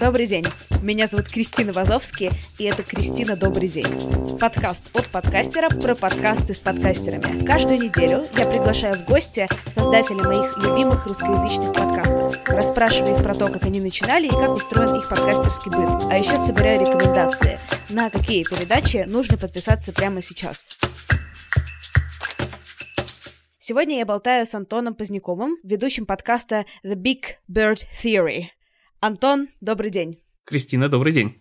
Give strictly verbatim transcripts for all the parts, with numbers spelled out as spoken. Добрый день, меня зовут Кристина Возовски, и это «Кристина, добрый день». Подкаст от подкастера про подкасты с подкастерами. Каждую неделю я приглашаю в гости создателей моих любимых русскоязычных подкастов, расспрашиваю их про то, как они начинали и как устроен их подкастерский быт, а еще собираю рекомендации, на какие передачи нужно подписаться прямо сейчас. Сегодня я болтаю с Антоном Поздняковым, ведущим подкаста The Big Beard Theory. Антон, добрый день. Кристина, добрый день.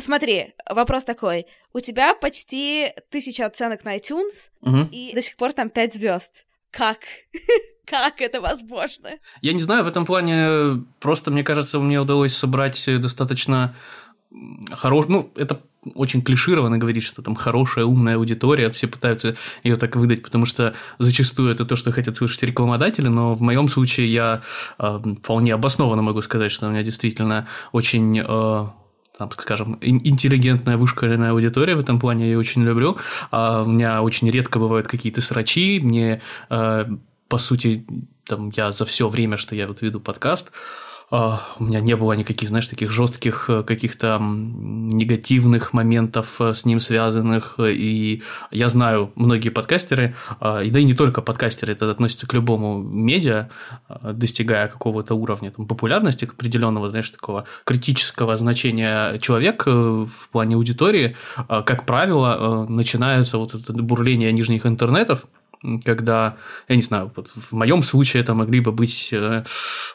Смотри, вопрос такой. У тебя почти тысяча оценок на iTunes, угу. и до сих пор там пять звезд. Как? Как это возможно? Я не знаю, в этом плане просто, мне кажется, мне удалось собрать достаточно хорош... Ну, это очень клишированно говорить, что там хорошая, умная аудитория, все пытаются ее так выдать, потому что зачастую это то, что хотят слышать рекламодатели, но в моем случае я э, вполне обоснованно могу сказать, что у меня действительно очень... Э... Там, скажем, интеллигентная, вышкаленная аудитория в этом плане, я ее очень люблю. А у меня очень редко бывают какие-то срачи. Мне, э, по сути, там, я за все время, что я вот веду подкаст, Uh, у меня не было никаких, знаешь, таких жестких каких-то негативных моментов с ним связанных, и я знаю многие подкастеры, uh, и да и не только подкастеры, это относится к любому медиа, uh, достигая какого-то уровня там, популярности, определенного, знаешь, такого критического значения человек uh, в плане аудитории, uh, как правило, uh, начинается вот это бурление нижних интернетов, когда, я не знаю, вот в моем случае это могли бы быть э,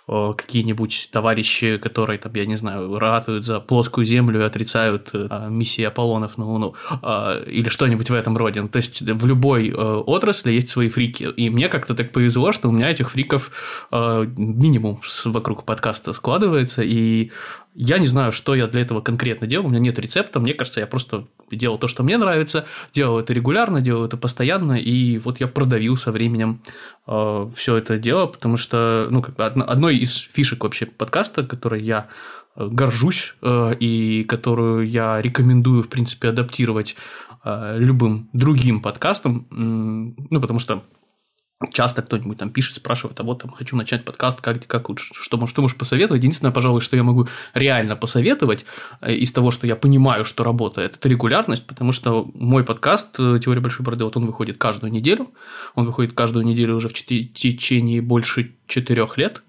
э, какие-нибудь товарищи, которые, там, я не знаю, ратуют за плоскую землю и отрицают э, миссии Аполлонов на Луну, э, или что-нибудь в этом роде. То есть в любой э, отрасли есть свои фрики, и мне как-то так повезло, что у меня этих фриков э, минимум вокруг подкаста складывается, и я не знаю, что я для этого конкретно делал, у меня нет рецепта, мне кажется, я просто делал то, что мне нравится, делал это регулярно, делал это постоянно, и вот я продавил со временем э, все это дело, потому что, ну, как бы одной из фишек вообще подкаста, которой я горжусь э, и которую я рекомендую, в принципе, адаптировать э, любым другим подкастам, э, ну, потому что часто кто-нибудь там пишет, спрашивает, а вот там хочу начать подкаст, как, как лучше, что, что можешь посоветовать? Единственное, пожалуй, что я могу реально посоветовать из того, что я понимаю, что работает, это регулярность, потому что мой подкаст «Теория большой бороды», вот он выходит каждую неделю, он выходит каждую неделю уже в течение больше четырех лет.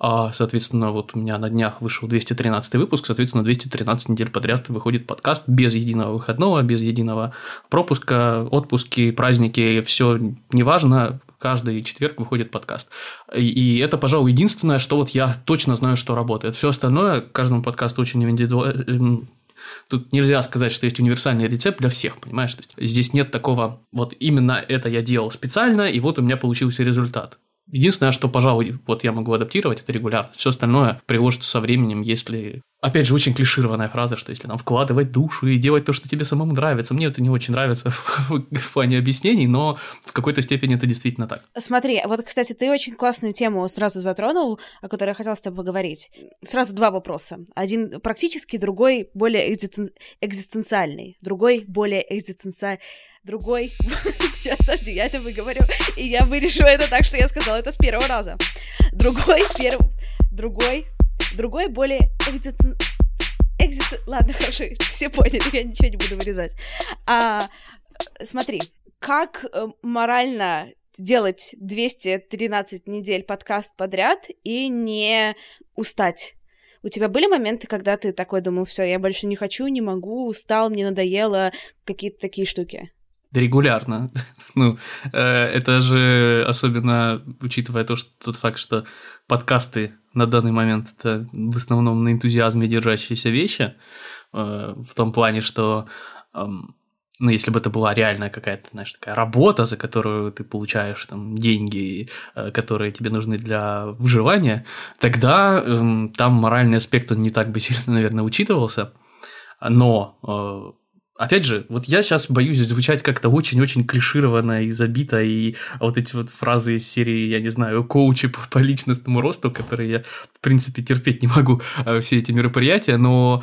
Соответственно, вот у меня на днях вышел двести тринадцатый выпуск, соответственно, двести тринадцать недель подряд выходит подкаст без единого выходного, без единого пропуска, отпуски, праздники, все неважно, каждый четверг выходит подкаст. И это, пожалуй, единственное, что вот я точно знаю, что работает. Все остальное, каждому подкасту очень индивидуально. Тут нельзя сказать, что есть универсальный рецепт для всех, понимаешь? То есть здесь нет такого, вот именно это я делал специально, и вот у меня получился результат. Единственное, что, пожалуй, вот я могу адаптировать, это регулярно. Все остальное приложится со временем, если... Опять же, очень клишированная фраза, что если там вкладывать душу и делать то, что тебе самому нравится. Мне это не очень нравится в, в плане объяснений, но в какой-то степени это действительно так. Смотри, вот, кстати, ты очень классную тему сразу затронул, о которой я хотела с тобой поговорить. Сразу два вопроса. Один практический, другой более экзистен... экзистенциальный. Другой более экзистенциальный. Другой... Сейчас, подожди, я это выговорю, и я вырежу это так, что я сказала это с первого раза. Другой, перв... Другой... Другой, более экзистен... экзистен... Ладно, хорошо, все поняли, я ничего не буду вырезать. А, смотри, как морально делать двести тринадцать недель подкаст подряд и не устать? У тебя были моменты, когда ты такой думал, все, я больше не хочу, не могу, устал, мне надоело, какие-то такие штуки? Да регулярно. Ну, это же особенно, учитывая то, что, тот факт, что подкасты на данный момент это в основном на энтузиазме держащиеся вещи, в том плане, что, ну, если бы это была реальная какая-то, знаешь, такая работа, за которую ты получаешь там деньги, которые тебе нужны для выживания, тогда там моральный аспект он не так бы сильно, наверное, учитывался, но... Опять же, вот я сейчас боюсь звучать как-то очень-очень клишированно и забито, и вот эти вот фразы из серии, я не знаю, коучи по, по личностному росту, которые я, в принципе, терпеть не могу, все эти мероприятия, но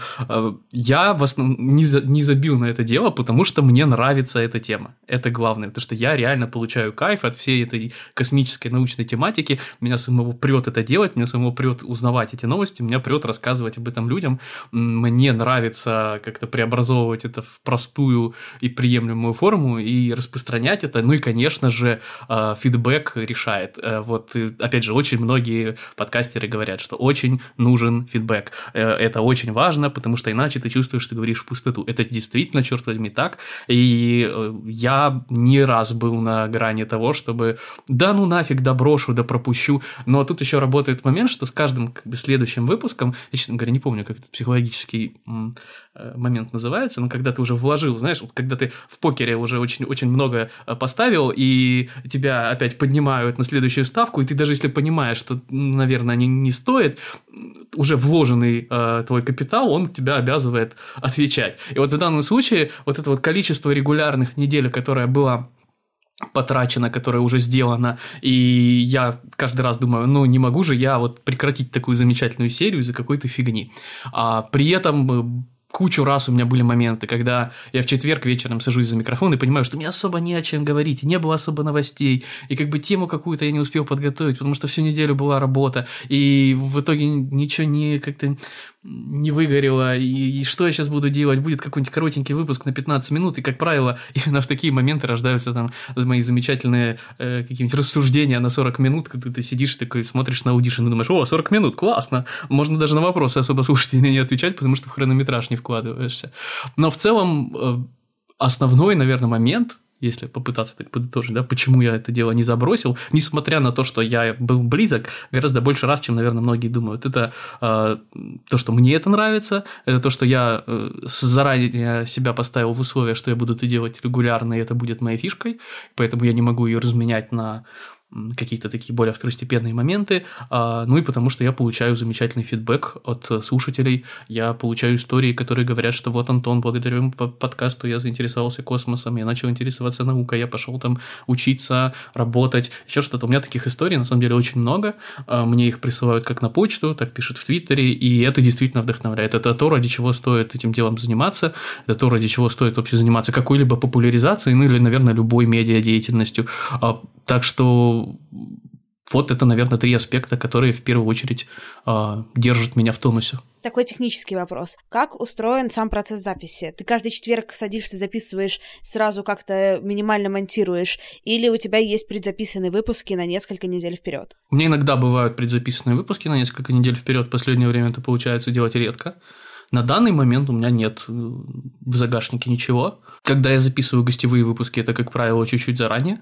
я в основном не, за, не забил на это дело, потому что мне нравится эта тема, это главное, потому что я реально получаю кайф от всей этой космической научной тематики, меня самого прет это делать, меня самого прет узнавать эти новости, меня прет рассказывать об этом людям, мне нравится как-то преобразовывать это в простую и приемлемую форму и распространять это, ну и, конечно же, фидбэк решает. Вот, опять же, очень многие подкастеры говорят, что очень нужен фидбэк, это очень важно, потому что иначе ты чувствуешь, что ты говоришь в пустоту. Это действительно, черт возьми, так, и я не раз был на грани того, чтобы да ну нафиг, да брошу, да пропущу, но тут еще работает момент, что с каждым как бы, следующим выпуском, я, честно говоря, не помню, как этот психологический момент называется, но когда ты уже вложил, знаешь, вот когда ты в покере уже очень, очень много поставил, и тебя опять поднимают на следующую ставку, и ты даже если понимаешь, что, наверное, они не стоят, уже вложенный э, твой капитал, он тебя обязывает отвечать. И вот в данном случае вот это вот количество регулярных недель, которое было потрачено, которое уже сделано, и я каждый раз думаю, ну не могу же я вот прекратить такую замечательную серию из-за какой-то фигни. А при этом... Кучу раз у меня были моменты, когда я в четверг вечером сажусь за микрофон и понимаю, что мне особо не о чем говорить, не было особо новостей, и как бы тему какую-то я не успел подготовить, потому что всю неделю была работа, и в итоге ничего не как-то не выгорело, и, и что я сейчас буду делать, будет какой-нибудь коротенький выпуск на пятнадцать минут, и, как правило, именно в такие моменты рождаются там мои замечательные э, какие-нибудь рассуждения на сорок минут, когда ты сидишь такой, смотришь на аудишн и думаешь, о, сорок минут, классно, можно даже на вопросы особо слушать или не отвечать, потому что в хронометраж не вкладываешься. Но в целом основной, наверное, момент, если попытаться так подытожить, да, почему я это дело не забросил, несмотря на то, что я был близок гораздо больше раз, чем, наверное, многие думают. Это э, то, что мне это нравится, это то, что я э, заранее себя поставил в условие, что я буду это делать регулярно, и это будет моей фишкой, поэтому я не могу ее разменять на какие-то такие более второстепенные моменты, ну и потому что я получаю замечательный фидбэк от слушателей, я получаю истории, которые говорят, что вот, Антон, благодаря подкасту я заинтересовался космосом, я начал интересоваться наукой, я пошел там учиться, работать, еще что-то. У меня таких историй, на самом деле, очень много, мне их присылают как на почту, так пишут в Твиттере, и это действительно вдохновляет. Это то, ради чего стоит этим делом заниматься, это то, ради чего стоит вообще заниматься какой-либо популяризацией, ну или, наверное, любой медиадеятельностью. Так что вот это, наверное, три аспекта, которые в первую очередь э, держат меня в тонусе. Такой технический вопрос. Как устроен сам процесс записи? Ты каждый четверг садишься, записываешь, сразу как-то минимально монтируешь, или у тебя есть предзаписанные выпуски на несколько недель вперед? У меня иногда бывают предзаписанные выпуски на несколько недель вперед. В последнее время это получается делать редко. На данный момент у меня нет в загашнике ничего. Когда я записываю гостевые выпуски, это, как правило, чуть-чуть заранее.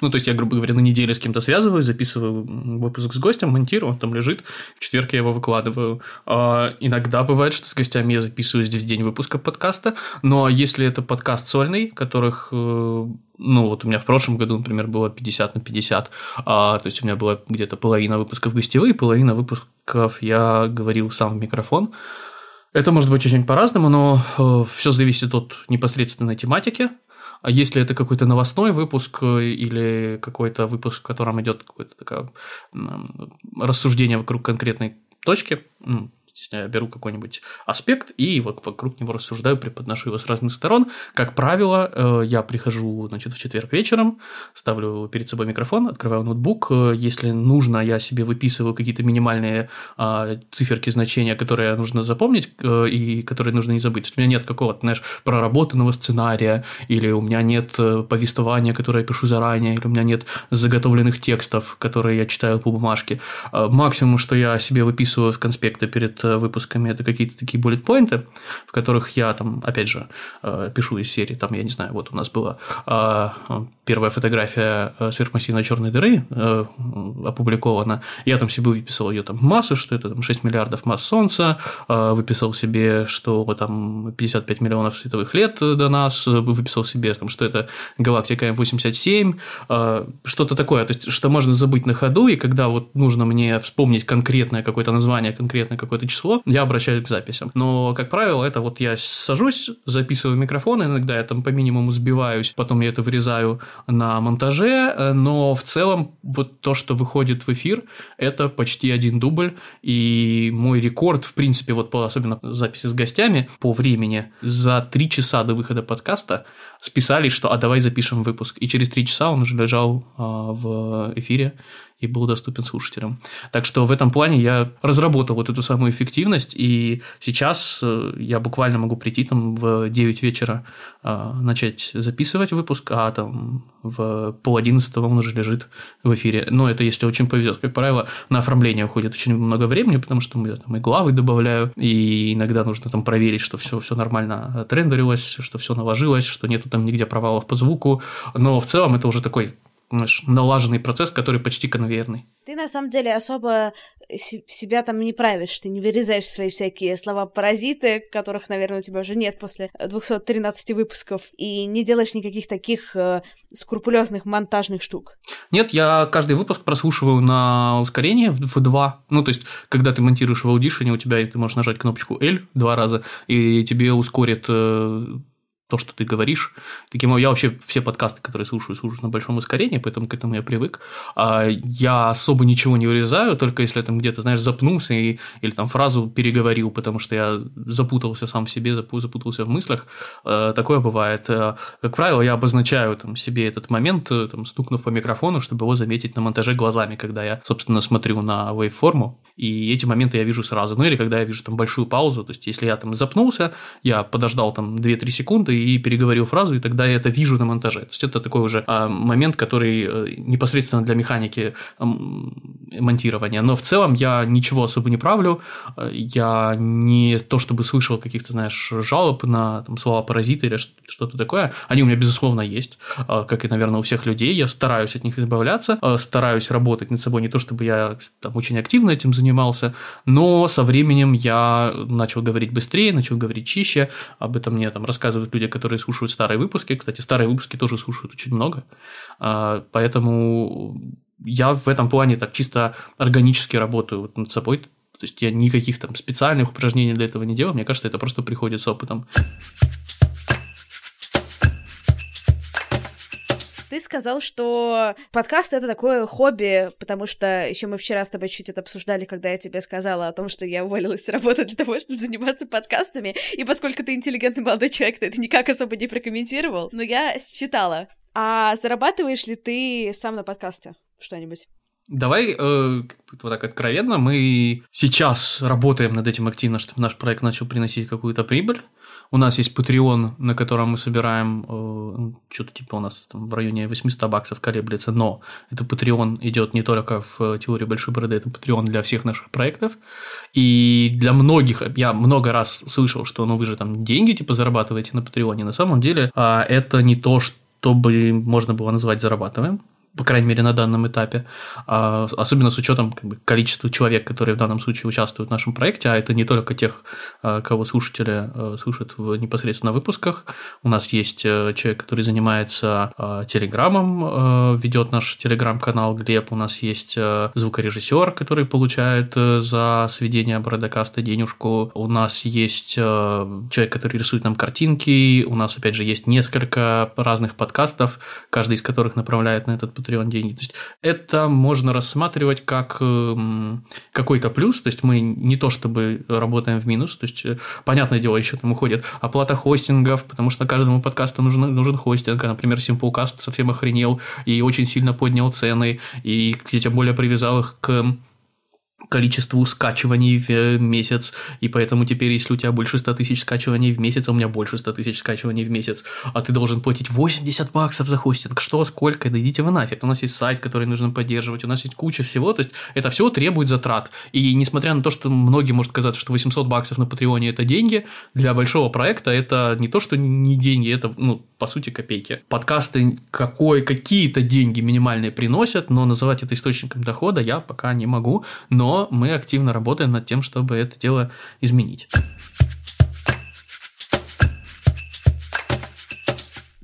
Ну, то есть, я, грубо говоря, на неделе с кем-то связываюсь, записываю выпуск с гостем, монтирую, он там лежит, в четверг я его выкладываю. А иногда бывает, что с гостями я записываюсь в день выпуска подкаста, но если это подкаст сольный, которых... Ну, вот у меня в прошлом году, например, было пятьдесят на пятьдесят, а, то есть у меня была где-то половина выпусков гостевые, половина выпусков я говорил сам в микрофон. Это может быть очень по-разному, но все зависит от непосредственной тематики. А если это какой-то новостной выпуск или какой-то выпуск, в котором идет какое-то такое рассуждение вокруг конкретной точки, здесь я беру какой-нибудь аспект и вокруг него рассуждаю, преподношу его с разных сторон. Как правило, я прихожу, значит, в четверг вечером, ставлю перед собой микрофон, открываю ноутбук. Если нужно, я себе выписываю какие-то минимальные циферки, значения, которые нужно запомнить и которые нужно не забыть. То есть у меня нет какого-то, знаешь, проработанного сценария, или у меня нет повествования, которое я пишу заранее, или у меня нет заготовленных текстов, которые я читаю по бумажке. Максимум, что я себе выписываю в конспекты перед выпусками, это какие-то такие буллет-поинты, в которых я там, опять же, пишу из серии, там, я не знаю, вот у нас была первая фотография сверхмассивной черной дыры опубликована, я там себе выписал ее там массу, что это там шесть миллиардов масс Солнца, выписал себе, что там пятьдесят пять миллионов световых лет до нас, выписал себе, там, что это галактика эм восемьдесят семь, что-то такое, то есть, что можно забыть на ходу, и когда вот нужно мне вспомнить конкретное какое-то название, конкретное какое-то число, я обращаюсь к записям. Но, как правило, это вот я сажусь, записываю микрофон, иногда я там по минимуму сбиваюсь, потом я это вырезаю на монтаже, но в целом вот то, что выходит в эфир, это почти один дубль, и мой рекорд, в принципе, вот по особенно записи с гостями по времени, за три часа до выхода подкаста списались, что «а давай запишем выпуск», и через три часа он уже лежал а, в эфире и был доступен слушателям. Так что в этом плане я разработал вот эту самую эффективность, и сейчас я буквально могу прийти там в девять вечера э, начать записывать выпуск, а там в пол одиннадцатого он уже лежит в эфире. Но это если очень повезет. Как правило, на оформление уходит очень много времени, потому что я там и главы добавляю, и иногда нужно там проверить, что все, все нормально отрендерилось, что все наложилось, что нету там нигде провалов по звуку. Но в целом это уже такой налаженный процесс, который почти конвейерный. Ты, на самом деле, особо себя там не правишь, ты не вырезаешь свои всякие слова-паразиты, которых, наверное, у тебя уже нет после двухсот тринадцати выпусков, и не делаешь никаких таких э, скрупулезных монтажных штук. Нет, я каждый выпуск прослушиваю на ускорение в два. Ну, то есть, когда ты монтируешь в аудишене, у тебя ты можешь нажать кнопочку L два раза, и тебе ускорит... Э, то, что ты говоришь. Таким, я вообще все подкасты, которые слушаю, слушаю на большом ускорении, поэтому к этому я привык. Я особо ничего не вырезаю, только если там где-то, знаешь, запнулся и, или там фразу переговорил, потому что я запутался сам в себе, запутался в мыслях. Такое бывает. Как правило, я обозначаю там, себе этот момент, там, стукнув по микрофону, чтобы его заметить на монтаже глазами, когда я, собственно, смотрю на вейв-форму, и эти моменты я вижу сразу. Ну, или когда я вижу там большую паузу, то есть, если я там запнулся, я подождал там две-три секунды, и переговорил фразу, и тогда я это вижу на монтаже. То есть, это такой уже а, момент, который а, непосредственно для механики а, монтирования. Но в целом я ничего особо не правлю. Я не то чтобы слышал каких-то, знаешь, жалоб на там, слова паразиты или что-то такое. Они у меня, безусловно, есть, а, как и, наверное, у всех людей. Я стараюсь от них избавляться, а, стараюсь работать над собой. Не то чтобы я там, очень активно этим занимался, но со временем я начал говорить быстрее, начал говорить чище. Об этом мне там рассказывают люди, которые слушают старые выпуски. Кстати, старые выпуски тоже слушают очень много, поэтому я в этом плане так чисто органически работаю над собой, то есть я никаких там специальных упражнений для этого не делал, мне кажется, это просто приходит с опытом. Ты сказал, что подкаст — это такое хобби, потому что еще мы вчера с тобой чуть это обсуждали, когда я тебе сказала о том, что я уволилась с работы для того, чтобы заниматься подкастами, и поскольку ты интеллигентный молодой человек, ты это никак особо не прокомментировал, но я считала. А зарабатываешь ли ты сам на подкасте что-нибудь? Давай э, вот так откровенно, мы сейчас работаем над этим активно, чтобы наш проект начал приносить какую-то прибыль. У нас есть Patreon, на котором мы собираем, э, что-то типа у нас там в районе восемьсот баксов колеблется, но это Patreon идет не только в теории большой бороды, это Patreon для всех наших проектов, и для многих, я много раз слышал, что ну вы же там деньги типа зарабатываете на Patreon, на самом деле э, это не то, что бы можно было назвать зарабатываем, по крайней мере, на данном этапе, особенно с учетом как бы, количества человек, которые в данном случае участвуют в нашем проекте, а это не только тех, кого слушатели слушают в непосредственно выпусках. У нас есть человек, который занимается телеграммом, ведет наш телеграм-канал Глеб, у нас есть звукорежиссер, который получает за сведение Бородокаста денежку, у нас есть человек, который рисует нам картинки, у нас, опять же, есть несколько разных подкастов, каждый из которых направляет на этот подкаст Patreon деньги. То есть это можно рассматривать как какой-то плюс, то есть мы не то чтобы работаем в минус, то есть понятное дело, еще там уходит оплата хостингов, потому что каждому подкасту нужен, нужен хостинг, а, например, Simplecast совсем охренел и очень сильно поднял цены, и тем более привязал их к количеству скачиваний в месяц, и поэтому теперь, если у тебя больше сто тысяч скачиваний в месяц, а у меня больше сто тысяч скачиваний в месяц, а ты должен платить восемьдесят баксов за хостинг, что, сколько, да идите вы нафиг, у нас есть сайт, который нужно поддерживать, у нас есть куча всего, то есть это все требует затрат, и несмотря на то, что многим может казаться, что восемьсот баксов на Патреоне это деньги, для большого проекта это не то, что не деньги, это, ну, по сути, копейки. Подкасты какой, какие-то деньги минимальные приносят, но называть это источником дохода я пока не могу, но но мы активно работаем над тем, чтобы это дело изменить.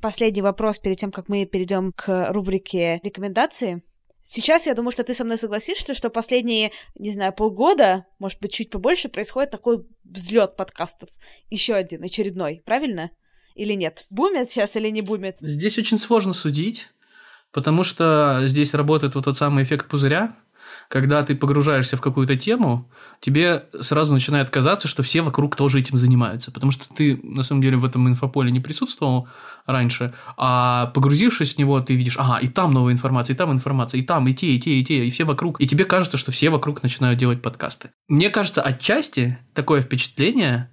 Последний вопрос перед тем, как мы перейдем к рубрике «Рекомендации». Сейчас я думаю, что ты со мной согласишься, что последние, не знаю, полгода, может быть, чуть побольше, происходит такой взлет подкастов. Еще один, очередной, правильно? Или нет? Бумит сейчас или не бумит? Здесь очень сложно судить, потому что здесь работает вот тот самый эффект пузыря. Когда ты погружаешься в какую-то тему, тебе сразу начинает казаться, что все вокруг тоже этим занимаются. Потому что ты, на самом деле, в этом инфополе не присутствовал раньше, а погрузившись в него, ты видишь, ага, и там новая информация, и там информация, и там, и те, и те, и те, и все вокруг. И тебе кажется, что все вокруг начинают делать подкасты. Мне кажется, отчасти такое впечатление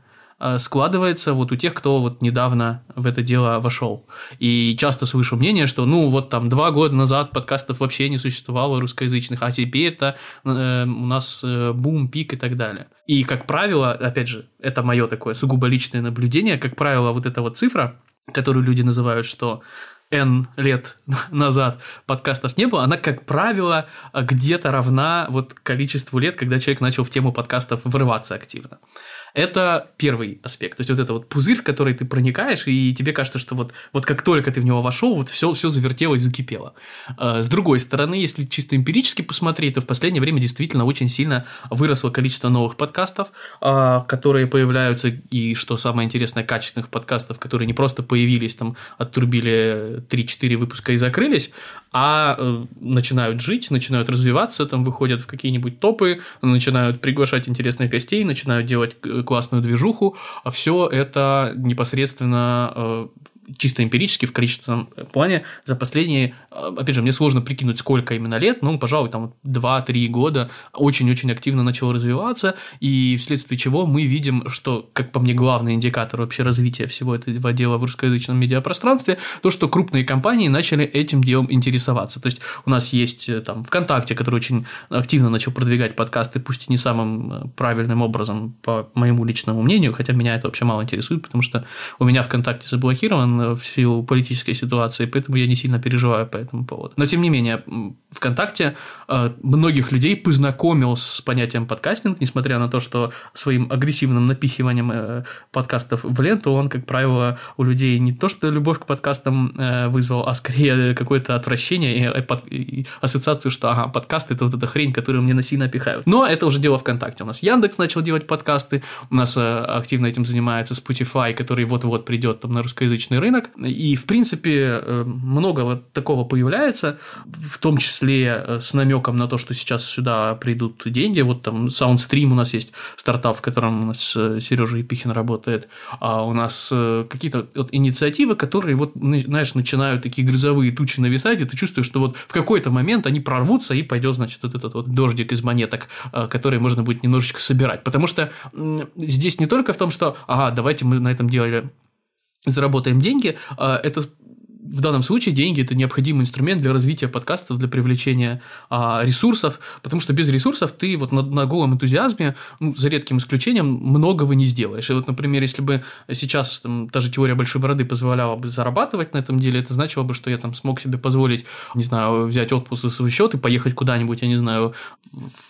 складывается вот у тех, кто вот недавно в это дело вошел. И часто слышу мнение, что ну вот там два года назад подкастов вообще не существовало русскоязычных, а теперь-то э, у нас э, бум, пик и так далее. И, как правило, опять же, это мое такое сугубо личное наблюдение, как правило, вот эта вот цифра, которую люди называют, что N лет назад подкастов не было, она, как правило, где-то равна вот количеству лет, когда человек начал в тему подкастов врываться активно. Это первый аспект. То есть, вот это вот пузырь, в который ты проникаешь, и тебе кажется, что вот, вот как только ты в него вошел, вот все, все завертелось, закипело. С другой стороны, если чисто эмпирически посмотреть, то в последнее время действительно очень сильно выросло количество новых подкастов, которые появляются, и, что самое интересное, качественных подкастов, которые не просто появились, там, отрубили три-четыре выпуска и закрылись, а начинают жить, начинают развиваться, там, выходят в какие-нибудь топы, начинают приглашать интересных гостей, начинают делать классную движуху, а все это непосредственно чисто эмпирически в количественном плане за последние, опять же, мне сложно прикинуть, сколько именно лет, но, пожалуй, там два-три года очень-очень активно начало развиваться, и вследствие чего мы видим, что, как по мне, главный индикатор вообще развития всего этого дела в русскоязычном медиапространстве, то, что крупные компании начали этим делом интересоваться. То есть, у нас есть там ВКонтакте, который очень активно начал продвигать подкасты, пусть и не самым правильным образом, по моему личному мнению, хотя меня это вообще мало интересует, потому что у меня ВКонтакте заблокирован в силу политической ситуации, поэтому я не сильно переживаю по этому поводу. Но, тем не менее, ВКонтакте многих людей познакомил с понятием подкастинг, несмотря на то, что своим агрессивным напихиванием подкастов в ленту он, как правило, у людей не то, что любовь к подкастам вызвал, а скорее какое-то отвращение и ассоциацию, что ага, подкасты – это вот эта хрень, которую мне насильно пихают. Но это уже дело ВКонтакте. У нас Яндекс начал делать подкасты, у нас активно этим занимается Spotify, который вот-вот придет там на русскоязычный рынок, рынок, и, в принципе, много вот такого появляется, в том числе с намеком на то, что сейчас сюда придут деньги. Вот там Soundstream у нас есть стартап, в котором у нас Серёжа Епихин работает, а у нас какие-то вот инициативы, которые, вот, знаешь, начинают такие грозовые тучи нависать, и ты чувствуешь, что вот в какой-то момент они прорвутся, и пойдет, значит, вот этот вот дождик из монеток, который можно будет немножечко собирать, потому что здесь не только в том, что, ага, давайте мы на этом делали заработаем деньги, это в данном случае деньги – это необходимый инструмент для развития подкастов, для привлечения а, ресурсов, потому что без ресурсов ты вот на, на голом энтузиазме, ну, за редким исключением, многого не сделаешь. И вот, например, если бы сейчас там, та же теория большой бороды позволяла бы зарабатывать на этом деле, это значило бы, что я там смог себе позволить, не знаю, взять отпуск за свой счет и поехать куда-нибудь, я не знаю,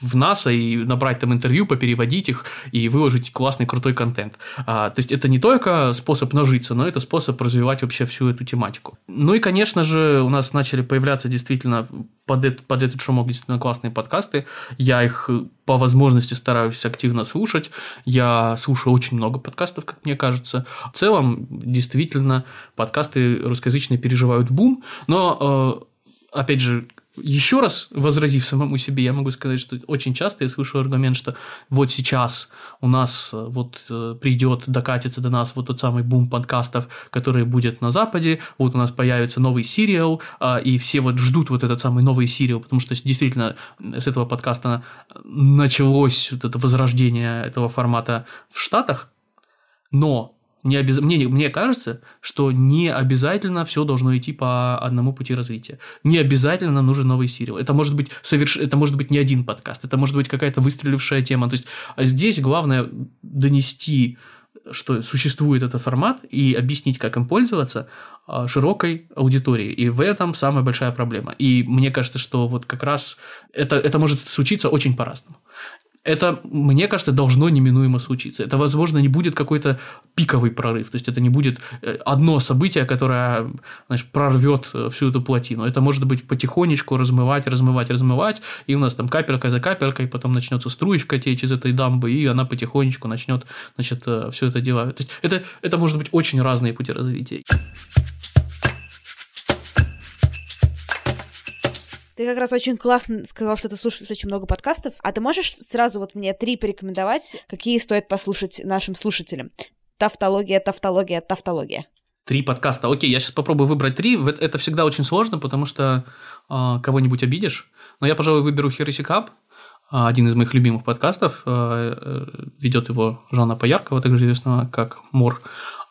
в НАСА и набрать там интервью, попереводить их и выложить классный, крутой контент. А, то есть, это не только способ нажиться, но это способ развивать вообще всю эту тематику. Ну и, конечно же, у нас начали появляться действительно под этот, под этот шумок действительно классные подкасты. Я их по возможности стараюсь активно слушать. Я слушаю очень много подкастов, как мне кажется. В целом, действительно, подкасты русскоязычные переживают бум. Но, опять же, еще раз возразив самому себе, я могу сказать, что очень часто я слышу аргумент, что вот сейчас у нас вот придет, докатится до нас вот тот самый бум подкастов, который будет на Западе, вот у нас появится новый сериал, и все вот ждут вот этот самый новый сериал, потому что действительно с этого подкаста началось вот это возрождение этого формата в Штатах, но... Не обяз... мне, мне кажется, что не обязательно все должно идти по одному пути развития. Не обязательно нам нужен новый сериал. Это может быть соверш... это может быть не один подкаст, это может быть какая-то выстрелившая тема. То есть здесь главное донести, что существует этот формат, и объяснить, как им пользоваться широкой аудитории. И в этом самая большая проблема. И мне кажется, что вот как раз это, это может случиться очень по-разному. Это, мне кажется, должно неминуемо случиться. Это, возможно, не будет какой-то пиковый прорыв. То есть, это не будет одно событие, которое, знаешь, прорвет всю эту плотину. Это может быть потихонечку размывать, размывать, размывать. И у нас там капелька за капелькой, потом начнется струечка течь из этой дамбы, и она потихонечку начнет, значит, все это дело. То есть, это, это может быть очень разные пути развития. Ты как раз очень классно сказал, что ты слушаешь очень много подкастов. А ты можешь сразу вот мне три порекомендовать, какие стоит послушать нашим слушателям? Тавтология, тавтология, тавтология. Три подкаста. Окей, я сейчас попробую выбрать три. Это всегда очень сложно, потому что э, кого-нибудь обидишь. Но я, пожалуй, выберу Heresy Cup. Один из моих любимых подкастов. Э, ведет его Жанна Пояркова, также известного как Мор.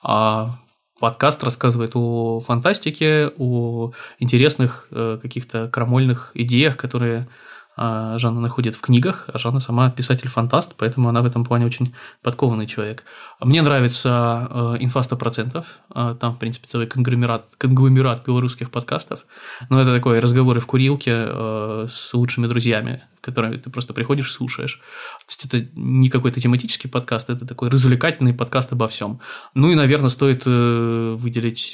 А... Подкаст рассказывает о фантастике, о интересных э, каких-то крамольных идеях, которые э, Жанна находит в книгах. А Жанна сама писатель-фантаст, поэтому она в этом плане очень подкованный человек. Мне нравится э, «Инфа сто процентов». Э, там, в принципе, целый конгломерат, конгломерат белорусских подкастов. Но это такой разговоры в курилке э, с лучшими друзьями, которые ты просто приходишь и слушаешь. То есть, это не какой-то тематический подкаст, это такой развлекательный подкаст обо всем. Ну и, наверное, стоит выделить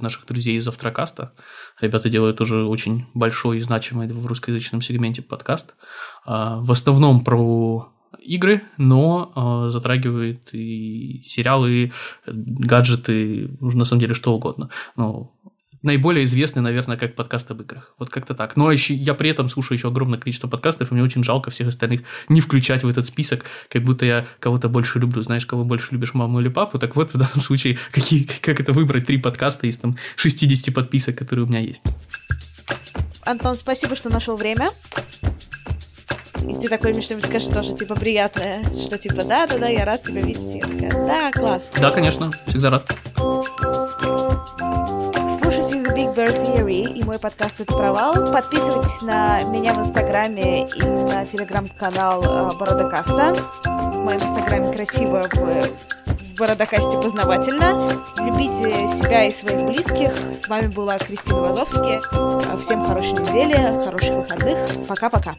наших друзей из Австракаста. Ребята делают уже очень большой и значимый в русскоязычном сегменте подкаст. В основном про игры, но затрагивает и сериалы, и гаджеты, на самом деле что угодно. Но наиболее известный, наверное, как подкаст об играх. Вот как-то так. Но еще, я при этом слушаю еще огромное количество подкастов, и мне очень жалко всех остальных не включать в этот список, как будто я кого-то больше люблю. Знаешь, кого больше любишь, маму или папу? Так вот, в данном случае, какие, как это выбрать три подкаста из там шестидесяти подписок, которые у меня есть. Антон, спасибо, что нашел время. И ты такой мне что-нибудь скажешь тоже, типа, приятное, что типа, да-да-да, я рад тебя видеть. Я такая, да, класс. Да, конечно, всегда рад. Слушайте The Big Beard Theory и мой подкаст «Это провал». Подписывайтесь на меня в Инстаграме и на телеграм-канал Бородокаста. В моем Инстаграме красиво, в Бородокасте познавательно. Любите себя и своих близких. С вами была Кристина Возовски. Всем хорошей недели, хороших выходных. Пока-пока.